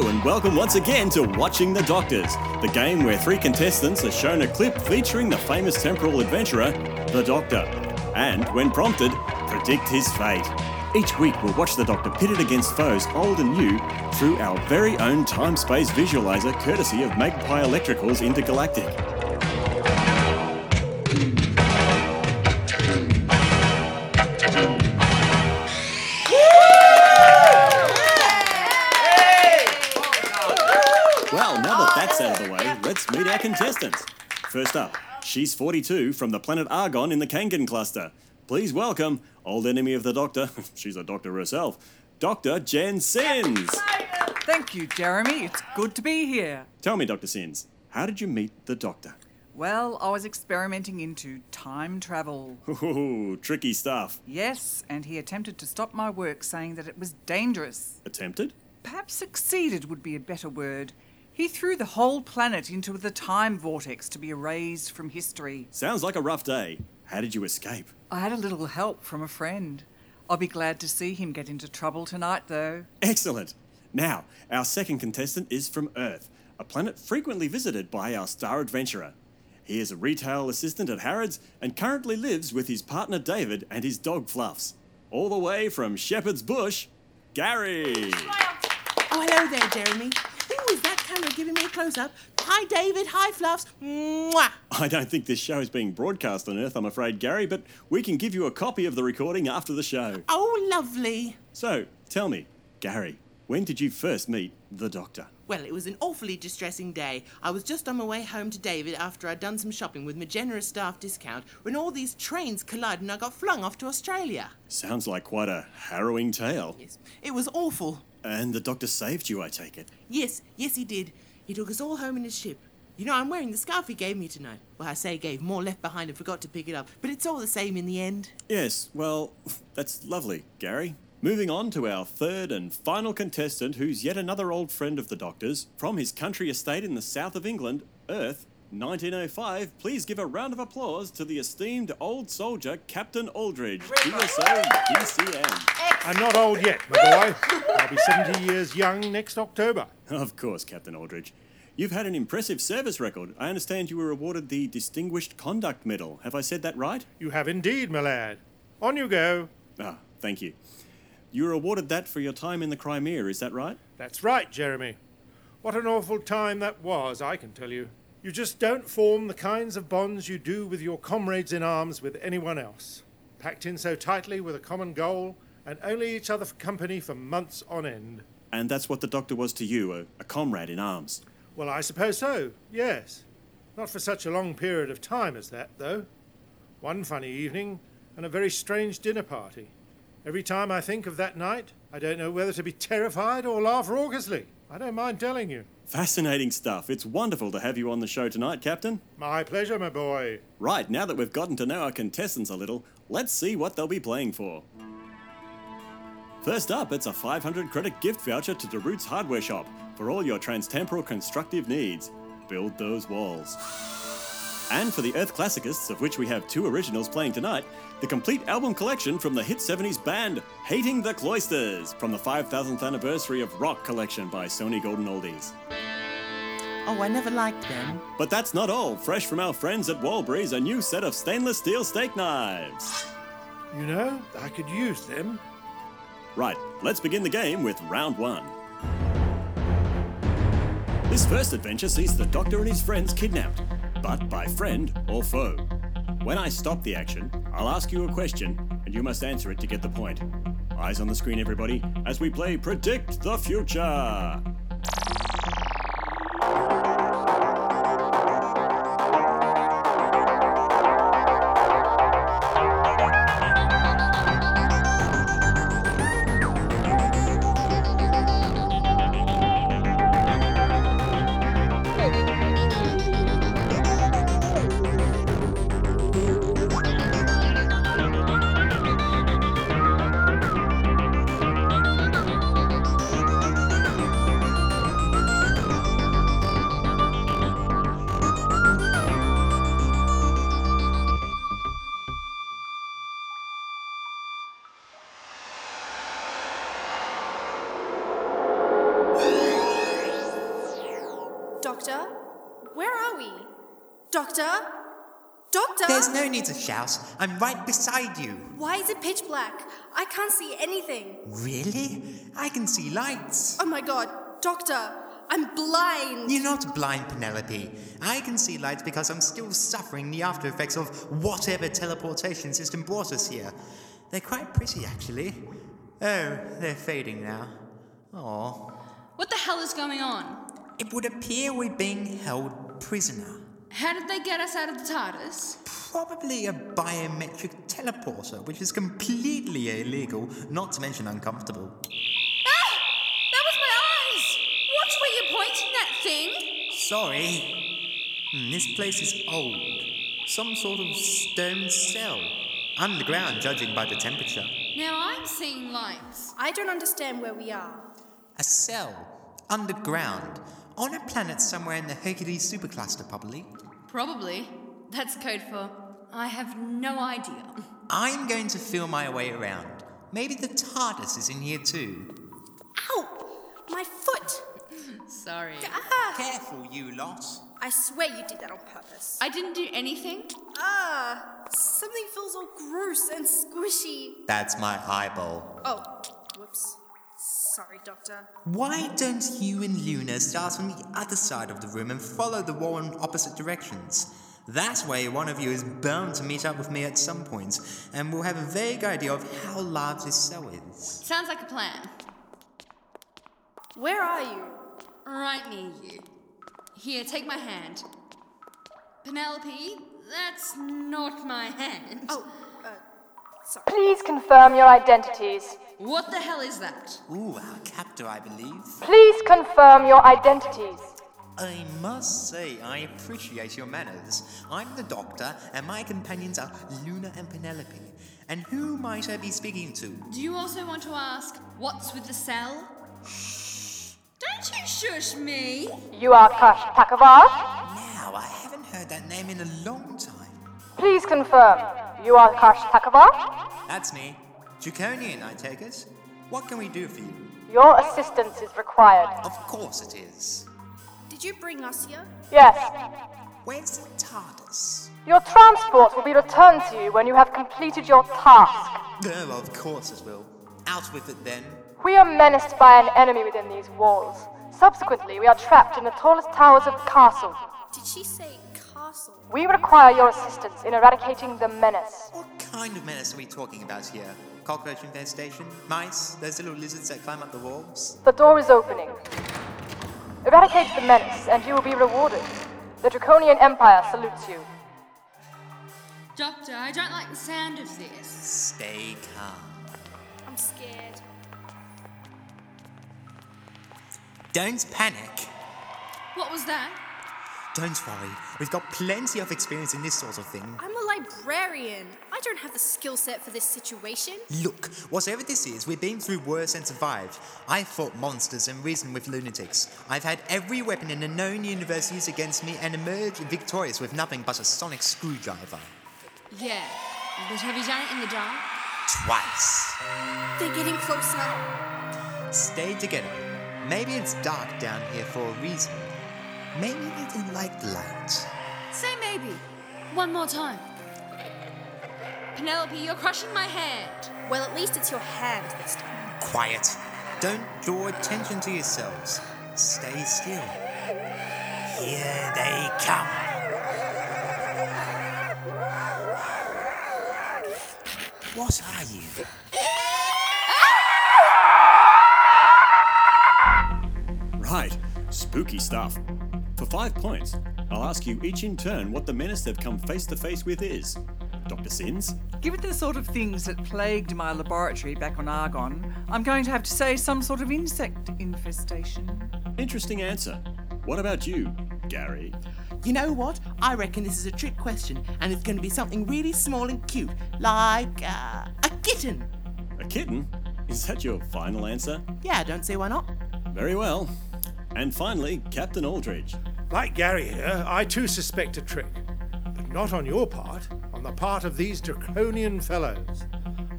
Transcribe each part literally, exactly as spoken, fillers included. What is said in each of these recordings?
Hello and welcome once again to Watching the Doctors, the game where three contestants are shown a clip featuring the famous temporal adventurer, the Doctor, and, when prompted, predict his fate. Each week we'll watch the Doctor pitted against foes old and new through our very own time-space visualizer courtesy of Magpie Electricals Intergalactic. Let's meet our contestants. First up, she's forty-two from the planet Argon in the Kangen Cluster. Please welcome, old enemy of the Doctor, she's a doctor herself, Doctor Jen Sins. Thank you, Jeremy. It's good to be here. Tell me, Doctor Sins, how did you meet the Doctor? Well, I was experimenting into time travel. Ooh, tricky stuff. Yes, and he attempted to stop my work, saying that it was dangerous. Attempted? Perhaps succeeded would be a better word. He threw the whole planet into the time vortex to be erased from history. Sounds like a rough day. How did you escape? I had a little help from a friend. I'll be glad to see him get into trouble tonight, though. Excellent. Now, our second contestant is from Earth, a planet frequently visited by our star adventurer. He is a retail assistant at Harrods and currently lives with his partner David and his dog Fluffs. All the way from Shepherd's Bush, Gary. Oh, hello there, Jeremy. Who is that camera giving me a close-up? Hi, David. Hi, Fluffs. Mwah! I don't think this show is being broadcast on Earth, I'm afraid, Gary, but we can give you a copy of the recording after the show. Oh, lovely. So, tell me, Gary, when did you first meet the Doctor? Well, it was an awfully distressing day. I was just on my way home to David after I'd done some shopping with my generous staff discount when all these trains collided and I got flung off to Australia. Sounds like quite a harrowing tale. Yes, it was awful. And the Doctor saved you, I take it? Yes, yes he did. He took us all home in his ship. You know, I'm wearing the scarf he gave me tonight. Well, I say gave, more left behind and forgot to pick it up. But it's all the same in the end. Yes, well, that's lovely, Gary. Moving on to our third and final contestant, who's yet another old friend of the Doctor's, from his country estate in the south of England, Earth, nineteen oh five. Please give a round of applause to the esteemed old soldier, Captain Aldridge, U S O D C M. I'm not old yet, my boy. I'll be seventy years young next October. Of course, Captain Aldridge. You've had an impressive service record. I understand you were awarded the Distinguished Conduct Medal. Have I said that right? You have indeed, my lad. On you go. Ah, thank you. You were awarded that for your time in the Crimea, is that right? That's right, Jeremy. What an awful time that was, I can tell you. You just don't form the kinds of bonds you do with your comrades in arms with anyone else. Packed in so tightly with a common goal, and only each other for company for months on end. And that's what the Doctor was to you, a, a comrade in arms? Well, I suppose so, yes. Not for such a long period of time as that, though. One funny evening, and a very strange dinner party. Every time I think of that night, I don't know whether to be terrified or laugh raucously. I don't mind telling you. Fascinating stuff. It's wonderful to have you on the show tonight, Captain. My pleasure, my boy. Right, now that we've gotten to know our contestants a little, let's see what they'll be playing for. First up, it's a five hundred credit gift voucher to the Roots Hardware Shop for all your transtemporal constructive needs. Build those walls. And for the Earth classicists, of which we have two originals playing tonight, the complete album collection from the hit seventies band Hating the Cloisters from the five thousandth anniversary of Rock collection by Sony Golden Oldies. Oh, I never liked them. But that's not all. Fresh from our friends at Walbury's, a new set of stainless steel steak knives. You know, I could use them. Right, let's begin the game with round one. This first adventure sees the Doctor and his friends kidnapped, but by friend or foe. When I stop the action, I'll ask you a question and you must answer it to get the point. Eyes on the screen, everybody, as we play Predict the Future. Doctor? Where are we? Doctor? Doctor? There's no need to shout. I'm right beside you. Why is it pitch black? I can't see anything. Really? I can see lights. Oh my God, Doctor, I'm blind. You're not blind, Penelope. I can see lights because I'm still suffering the after effects of whatever teleportation system brought us here. They're quite pretty, actually. Oh, they're fading now. Aw. What the hell is going on? It would appear we're being held prisoner. How did they get us out of the TARDIS? Probably a biometric teleporter, which is completely illegal, not to mention uncomfortable. Ah! That was my eyes! Watch where you're pointing that thing! Sorry. Mm, this place is old. Some sort of stone cell. Underground, judging by the temperature. Now I'm seeing lights. I don't understand where we are. A cell. Underground. On a planet somewhere in the Hercules supercluster, probably. Probably. That's code for, I have no idea. I'm going to feel my way around. Maybe the TARDIS is in here too. Ow! My foot! Sorry. Ah. Careful, you lot. I swear you did that on purpose. I didn't do anything. Ah, something feels all gross and squishy. That's my eyeball. Oh, whoops. Sorry, Doctor. Why don't you and Luna start from the other side of the room and follow the wall in opposite directions? That way, one of you is bound to meet up with me at some point, and we'll have a vague idea of how large this cell is. Sounds like a plan. Where are you? Right near you. Here, take my hand. Penelope, that's not my hand. Oh, uh, sorry. Please confirm your identities. What the hell is that? Ooh, our captor, I believe. Please confirm your identities. I must say, I appreciate your manners. I'm the Doctor, and my companions are Luna and Penelope. And who might I be speaking to? Do you also want to ask, what's with the cell? Shh. Don't you shush me. You are Kashtakavar? Now, I haven't heard that name in a long time. Please confirm. You are Kashtakavar? That's me. Jukonian, I take it. What can we do for you? Your assistance is required. Of course it is. Did you bring us here? Yes. Where's the TARDIS? Your transport will be returned to you when you have completed your task. Oh, of course it will. Out with it then. We are menaced by an enemy within these walls. Subsequently, we are trapped in the tallest towers of the castle. Did she say castle? We require your assistance in eradicating the menace. What kind of menace are we talking about here? Cockroach infestation? Mice? Those little lizards that climb up the walls? The door is opening. Eradicate the menace and you will be rewarded. The Draconian Empire salutes you. Doctor, I don't like the sound of this. Stay calm. I'm scared. Don't panic. What was that? Don't worry. We've got plenty of experience in this sort of thing. I'm a librarian. I don't have the skill set for this situation. Look, whatever this is, we've been through worse and survived. I've fought monsters and reasoned with lunatics. I've had every weapon in the known universe used against me and emerged victorious with nothing but a sonic screwdriver. Yeah, but have you done it in the dark? Twice. They're getting closer. Stay together. Maybe it's dark down here for a reason. Maybe they didn't like the light. Say maybe. One more time. Penelope, you're crushing my hand. Well, at least it's your hand this time. Quiet. Don't draw attention to yourselves. Stay still. Here they come. What are you? Right. Spooky stuff. For five points, I'll ask you each in turn what the menace they've come face to face with is. Doctor Sins? Given the sort of things that plagued my laboratory back on Argon, I'm going to have to say some sort of insect infestation. Interesting answer. What about you, Gary? You know what? I reckon this is a trick question, and it's going to be something really small and cute, like uh, a kitten. A kitten? Is that your final answer? Yeah, don't see why not. Very well. And finally, Captain Aldridge. Like Gary here, I too suspect a trick. But not on your part. On the part of these Draconian fellows.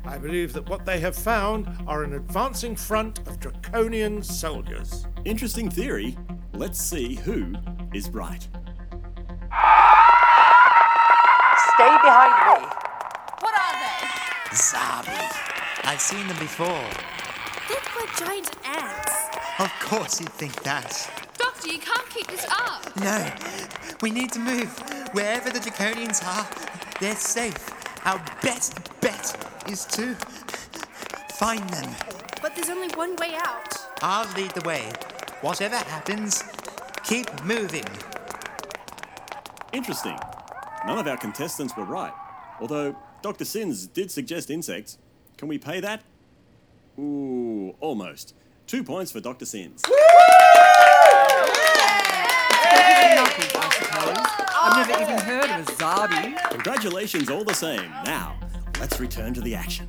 I believe that what they have found are an advancing front of Draconian soldiers. Interesting theory, Let's see who is right. Stay behind me. What are they? Zabi. I've seen them before. They're quite giant ants. Of course you'd think that. Doctor, you can't keep this up. No. We need to move. Wherever the Draconians are, they're safe. Our best bet is to find them. But there's only one way out. I'll lead the way. Whatever happens, keep moving. Interesting. None of our contestants were right. Although, Doctor Sins did suggest insects. Can we pay that? Ooh, almost. Two points for Doctor Sins. Woo! Hey! Nothing, I suppose. I've never even heard of a Zabi. Congratulations all the same. Now, let's return to the action.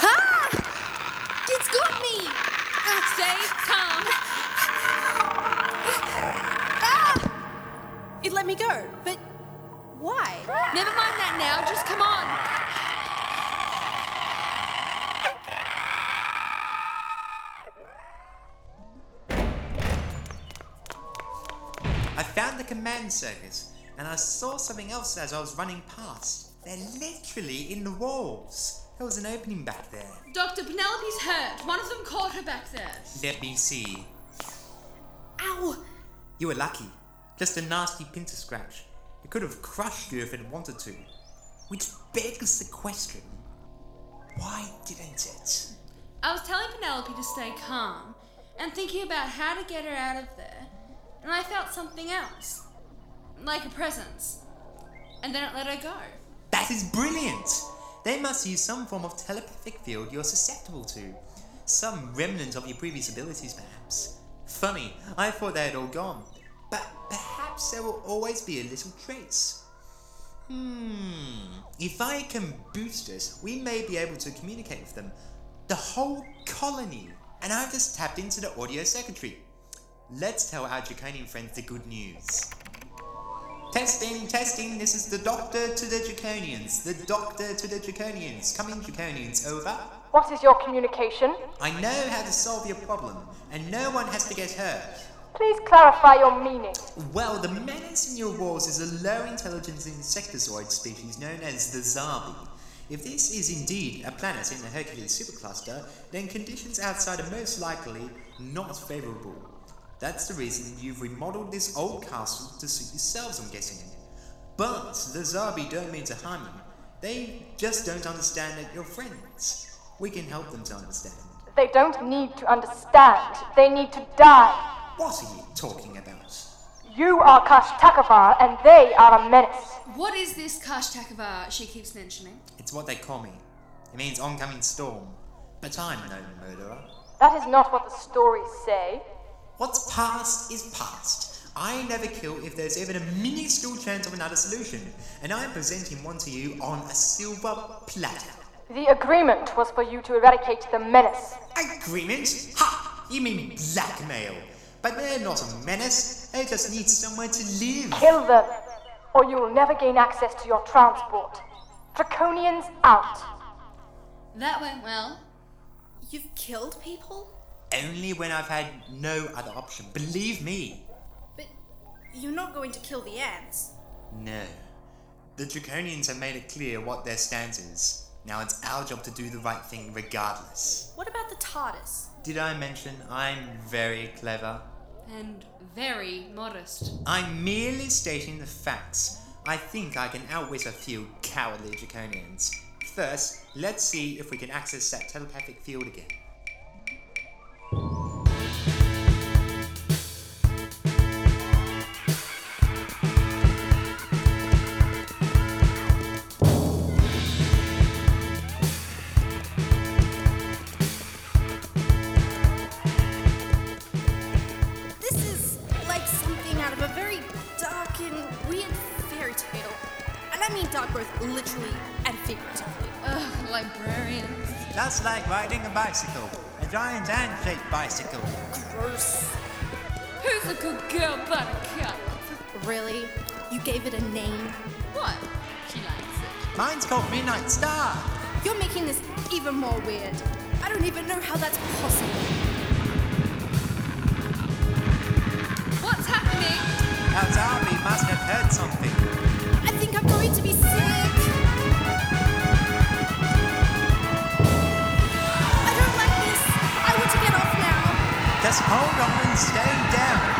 Ha! It's got me! Stay calm. Ah! It let me go, but why? Never mind that now, just come on. The command circuit, and I saw something else as I was running past. They're literally in the walls. There was an opening back there. Doctor, Penelope's hurt. One of them caught her back there. Let me see. Ow! You were lucky. Just a nasty pincer scratch. It could have crushed you if it wanted to. Which begs the question, why didn't it? I was telling Penelope to stay calm and thinking about how to get her out of there. And I felt something else, like a presence, and then it let her go. That is brilliant! They must use some form of telepathic field you're susceptible to. Some remnant of your previous abilities, perhaps. Funny, I thought they had all gone, but perhaps there will always be a little trace. Hmm, if I can boost us, we may be able to communicate with them. The whole colony, and I've just tapped into the audio circuitry. Let's tell our Jukonian friends the good news. Testing, testing, this is the Doctor to the Jukonians. The Doctor to the Jukonians. Come in, Jukonians, over. What is your communication? I know how to solve your problem, and no one has to get hurt. Please clarify your meaning. Well, the menace in your walls is a low-intelligence insectozoid species known as the Zabi. If this is indeed a planet in the Hercules supercluster, then conditions outside are most likely not favourable. That's the reason you've remodeled this old castle to suit yourselves, I'm guessing. But the Zabi don't mean to harm you. They just don't understand that you're friends. We can help them to understand. They don't need to understand. They need to die. What are you talking about? You are Kashtakavar and they are a menace. What is this Kashtakavar she keeps mentioning? It's what they call me. It means oncoming storm. But I'm no murderer. That is not what the stories say. What's past is past. I never kill if there's even a minuscule chance of another solution, and I'm presenting one to you on a silver platter. The agreement was for you to eradicate the menace. Agreement? Ha! You mean blackmail. But they're not a menace. They just need somewhere to live. Kill them, or you'll never gain access to your transport. Draconians out. That went well. You've killed people? Only when I've had no other option, believe me. But you're not going to kill the ants. No. The Draconians have made it clear what their stance is. Now it's our job to do the right thing regardless. What about the TARDIS? Did I mention I'm very clever? And very modest. I'm merely stating the facts. I think I can outwit a few cowardly Draconians. First, let's see if we can access that telepathic field again. That's like riding a bicycle. A giant ant-shaped bicycle. Gross. Who's a good girl, Buttercup? Really? You gave it a name? What? She likes it. Mine's called Midnight Star. You're making this even more weird. I don't even know how that's possible. What's happening? Our Zabi must have heard something. I think I'm going to be sick. I don't like this. I want to get off now. Just hold on and stay down.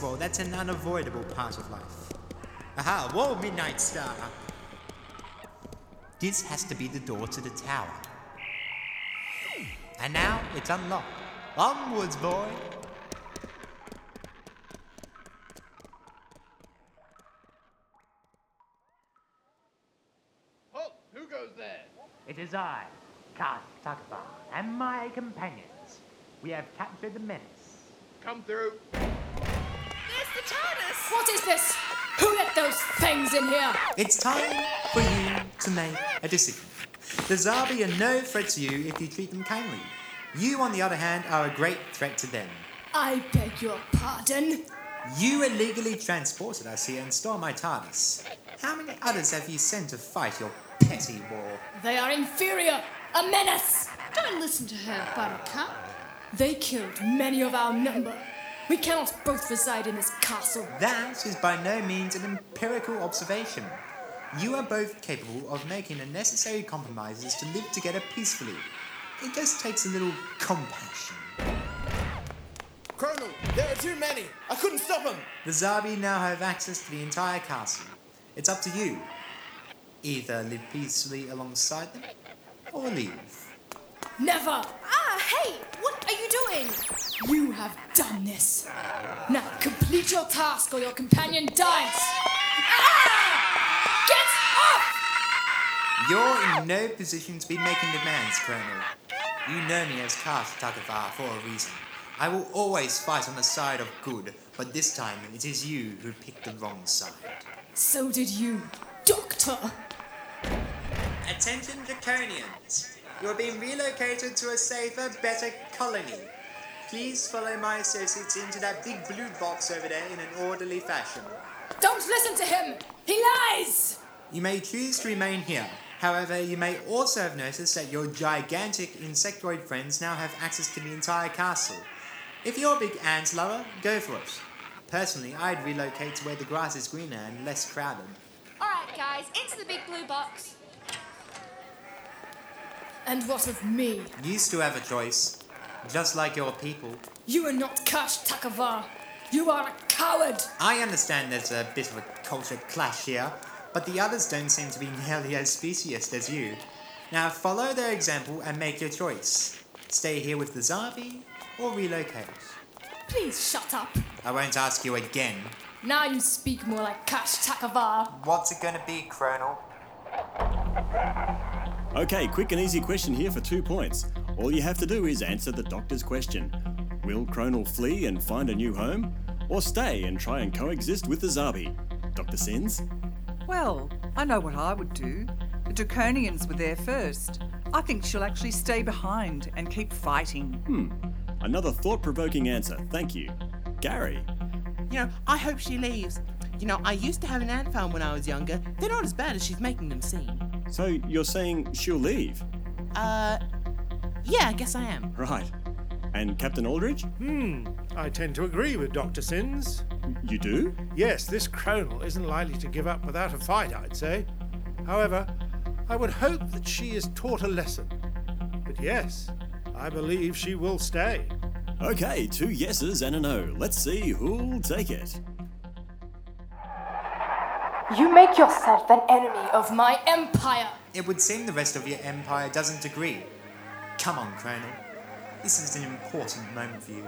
Well, that's an unavoidable part of life. Aha! Whoa, Midnight Star! This has to be the door to the tower. And now it's unlocked. Onwards, boy! Halt! Who goes there? It is I, Kashtakavar, and my companions. We have captured the menace. Come through! What is this? Who let those things in here? It's time for you to make a decision. The Zabi are no threat to you if you treat them kindly. You, on the other hand, are a great threat to them. I beg your pardon? You illegally transported us here and stole my TARDIS. How many others have you sent to fight your petty war? They are inferior! A menace! Don't listen to her, Baraka. They killed many of our number. We cannot both reside in this castle. That is by no means an empirical observation. You are both capable of making the necessary compromises to live together peacefully. It just takes a little compassion. Colonel, there are too many. I couldn't stop them. The Zabi now have access to the entire castle. It's up to you. Either live peacefully alongside them, or leave. Never! Ah, hey! What are you doing? You have done this. Now complete your task or your companion dies. Ah! Get off! You're in no position to be making demands, Colonel. You know me as Kashtakavar for a reason. I will always fight on the side of good, but this time it is you who picked the wrong side. So did you, Doctor. Attention, Draconians. You are being relocated to a safer, better colony. Please follow my associates into that big blue box over there in an orderly fashion. Don't listen to him! He lies! You may choose to remain here. However, you may also have noticed that your gigantic insectoid friends now have access to the entire castle. If you're a big ant lover, go for it. Personally, I'd relocate to where the grass is greener and less crowded. Alright guys, into the big blue box. And what of me? You still have a choice, just like your people. You are not Kashtakavar. You are a coward. I understand there's a bit of a culture clash here, but the others don't seem to be nearly as specious as you. Now follow their example and make your choice. Stay here with the Zabi or relocate. Please shut up. I won't ask you again. Now you speak more like Kashtakavar. What's it gonna be, Colonel? Okay, quick and easy question here for two points. All you have to do is answer the doctor's question. Will Cronal flee and find a new home? Or stay and try and coexist with the Zabi? Doctor Sins? Well, I know what I would do. The Draconians were there first. I think she'll actually stay behind and keep fighting. Hmm, another thought-provoking answer, thank you. Gary? You know, I hope she leaves. You know, I used to have an ant farm when I was younger. They're not as bad as she's making them seem. So you're saying she'll leave? Uh, yeah, I guess I am. Right. And Captain Aldridge? Hmm, I tend to agree with Doctor Sins. You do? Yes, this Cronal isn't likely to give up without a fight, I'd say. However, I would hope that she is taught a lesson. But yes, I believe she will stay. Okay, two yeses and a no. Let's see who'll take it. You make yourself an enemy of my empire. It would seem the rest of your empire doesn't agree. Come on, Colonel. This is an important moment for you.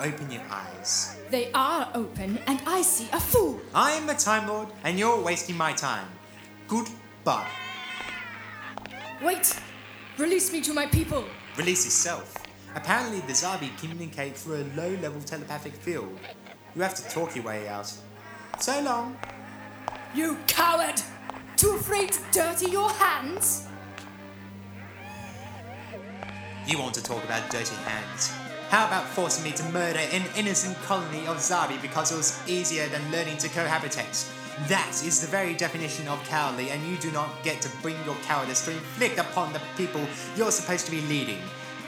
Open your eyes. They are open, and I see a fool. I am the Time Lord, and you're wasting my time. Goodbye. Wait! Release me to my people. Release yourself. Apparently the Zabi communicate through a low-level telepathic field. You have to talk your way out. So long. You coward! Too afraid to dirty your hands? You want to talk about dirty hands? How about forcing me to murder an innocent colony of Zabi because it was easier than learning to cohabitate? That is the very definition of cowardly, and you do not get to bring your cowardice to inflict upon the people you're supposed to be leading.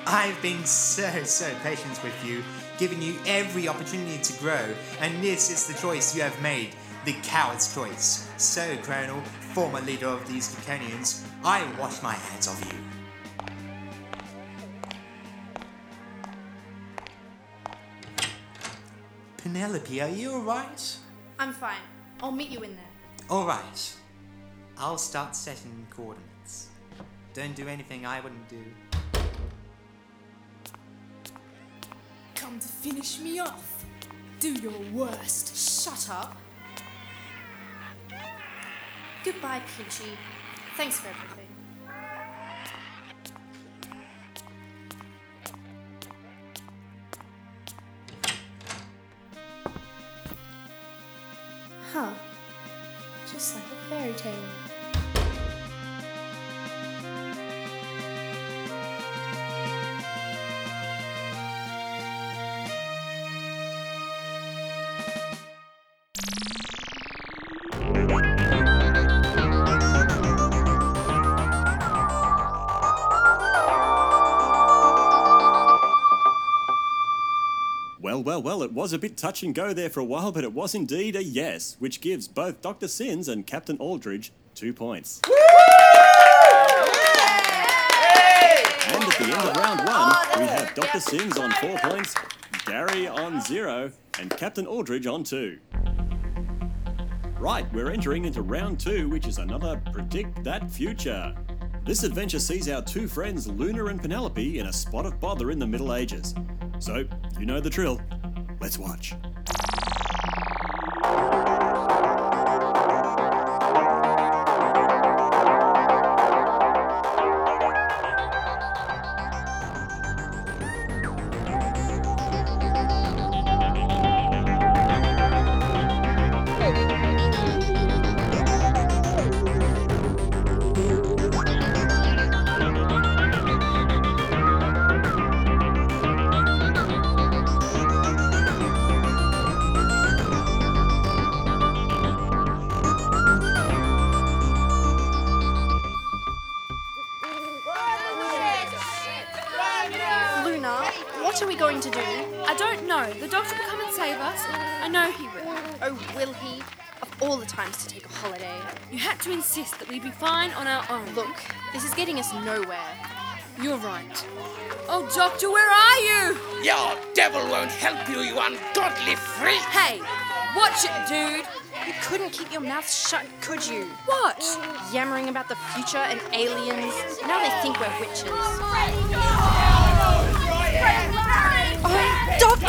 I've been so, so patient with you, giving you every opportunity to grow, and this is the choice you have made. The coward's choice. So, Colonel, former leader of these Caconians, I wash my hands of you. Penelope, are you alright? I'm fine. I'll meet you in there. Alright. I'll start setting coordinates. Don't do anything I wouldn't do. Come to finish me off. Do your worst. Shut up. Goodbye, Peachy. Thanks for everything. Huh. Just like a fairy tale. Well, well, it was a bit touch and go there for a while, but it was indeed a yes, which gives both Doctor Sins and Captain Aldridge two points. Woo! And at the end of round one, we have Doctor Sins on four points, Gary on zero, and Captain Aldridge on two. Right, we're entering into round two, which is another Predict That Future. This adventure sees our two friends, Luna and Penelope, in a spot of bother in the Middle Ages. So, you know the drill. Let's watch. What are we going to do? I don't know. The doctor will come and save us. I know he will. Oh, will he? Of all the times to take a holiday. You had to insist that we be fine on our own. Look, this is getting us nowhere. You're right. Oh, Doctor, where are you? Your devil won't help you, you ungodly freak! Hey, watch it, dude! You couldn't keep your mouth shut, could you? What? Yammering about the future and aliens. Now they think we're witches. Oh, Doctor!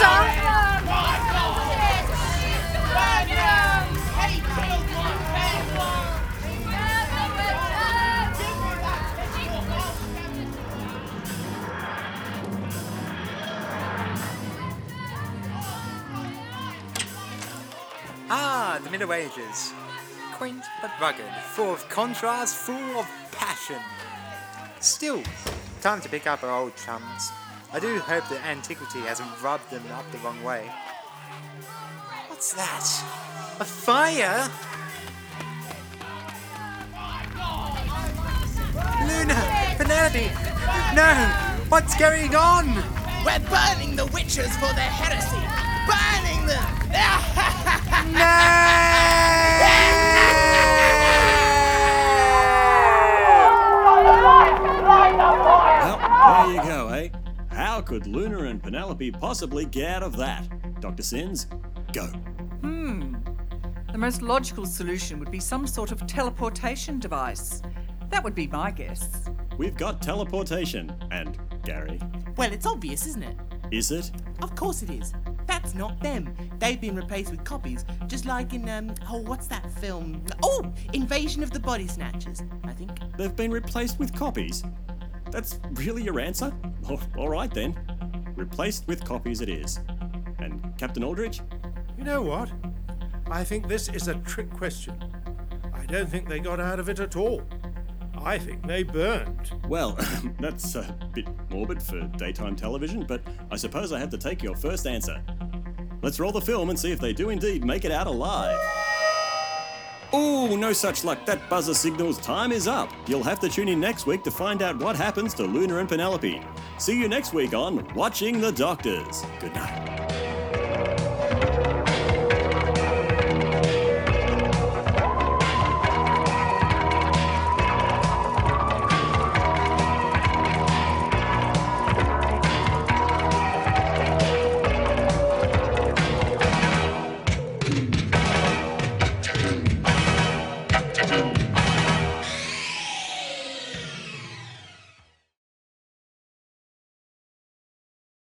Ah, the Middle Ages. Quaint but rugged, full of contrast, full of passion. Still, time to pick up our old chums. I do hope that antiquity hasn't rubbed them up the wrong way. What's that? A fire? Luna! Penelope! No! What's going on? We're burning the witches for their heresy! Burning them! No! Well, there you go, eh? How could Luna and Penelope possibly get out of that? Doctor Sins, go. Hmm. The most logical solution would be some sort of teleportation device. That would be my guess. We've got teleportation. And Gary? Well, it's obvious, isn't it? Is it? Of course it is. That's not them. They've been replaced with copies, just like in, um, oh, what's that film? Oh, Invasion of the Body Snatchers, I think. They've been replaced with copies? That's really your answer? Oh, all right, then. Replaced with copies it is. And Captain Aldridge? You know what? I think this is a trick question. I don't think they got out of it at all. I think they burned. Well, that's a bit morbid for daytime television, but I suppose I have to take your first answer. Let's roll the film and see if they do indeed make it out alive. Ooh, no such luck. That buzzer signals time is up. You'll have to tune in next week to find out what happens to Luna and Penelope. See you next week on Watching the Doctors. Good night.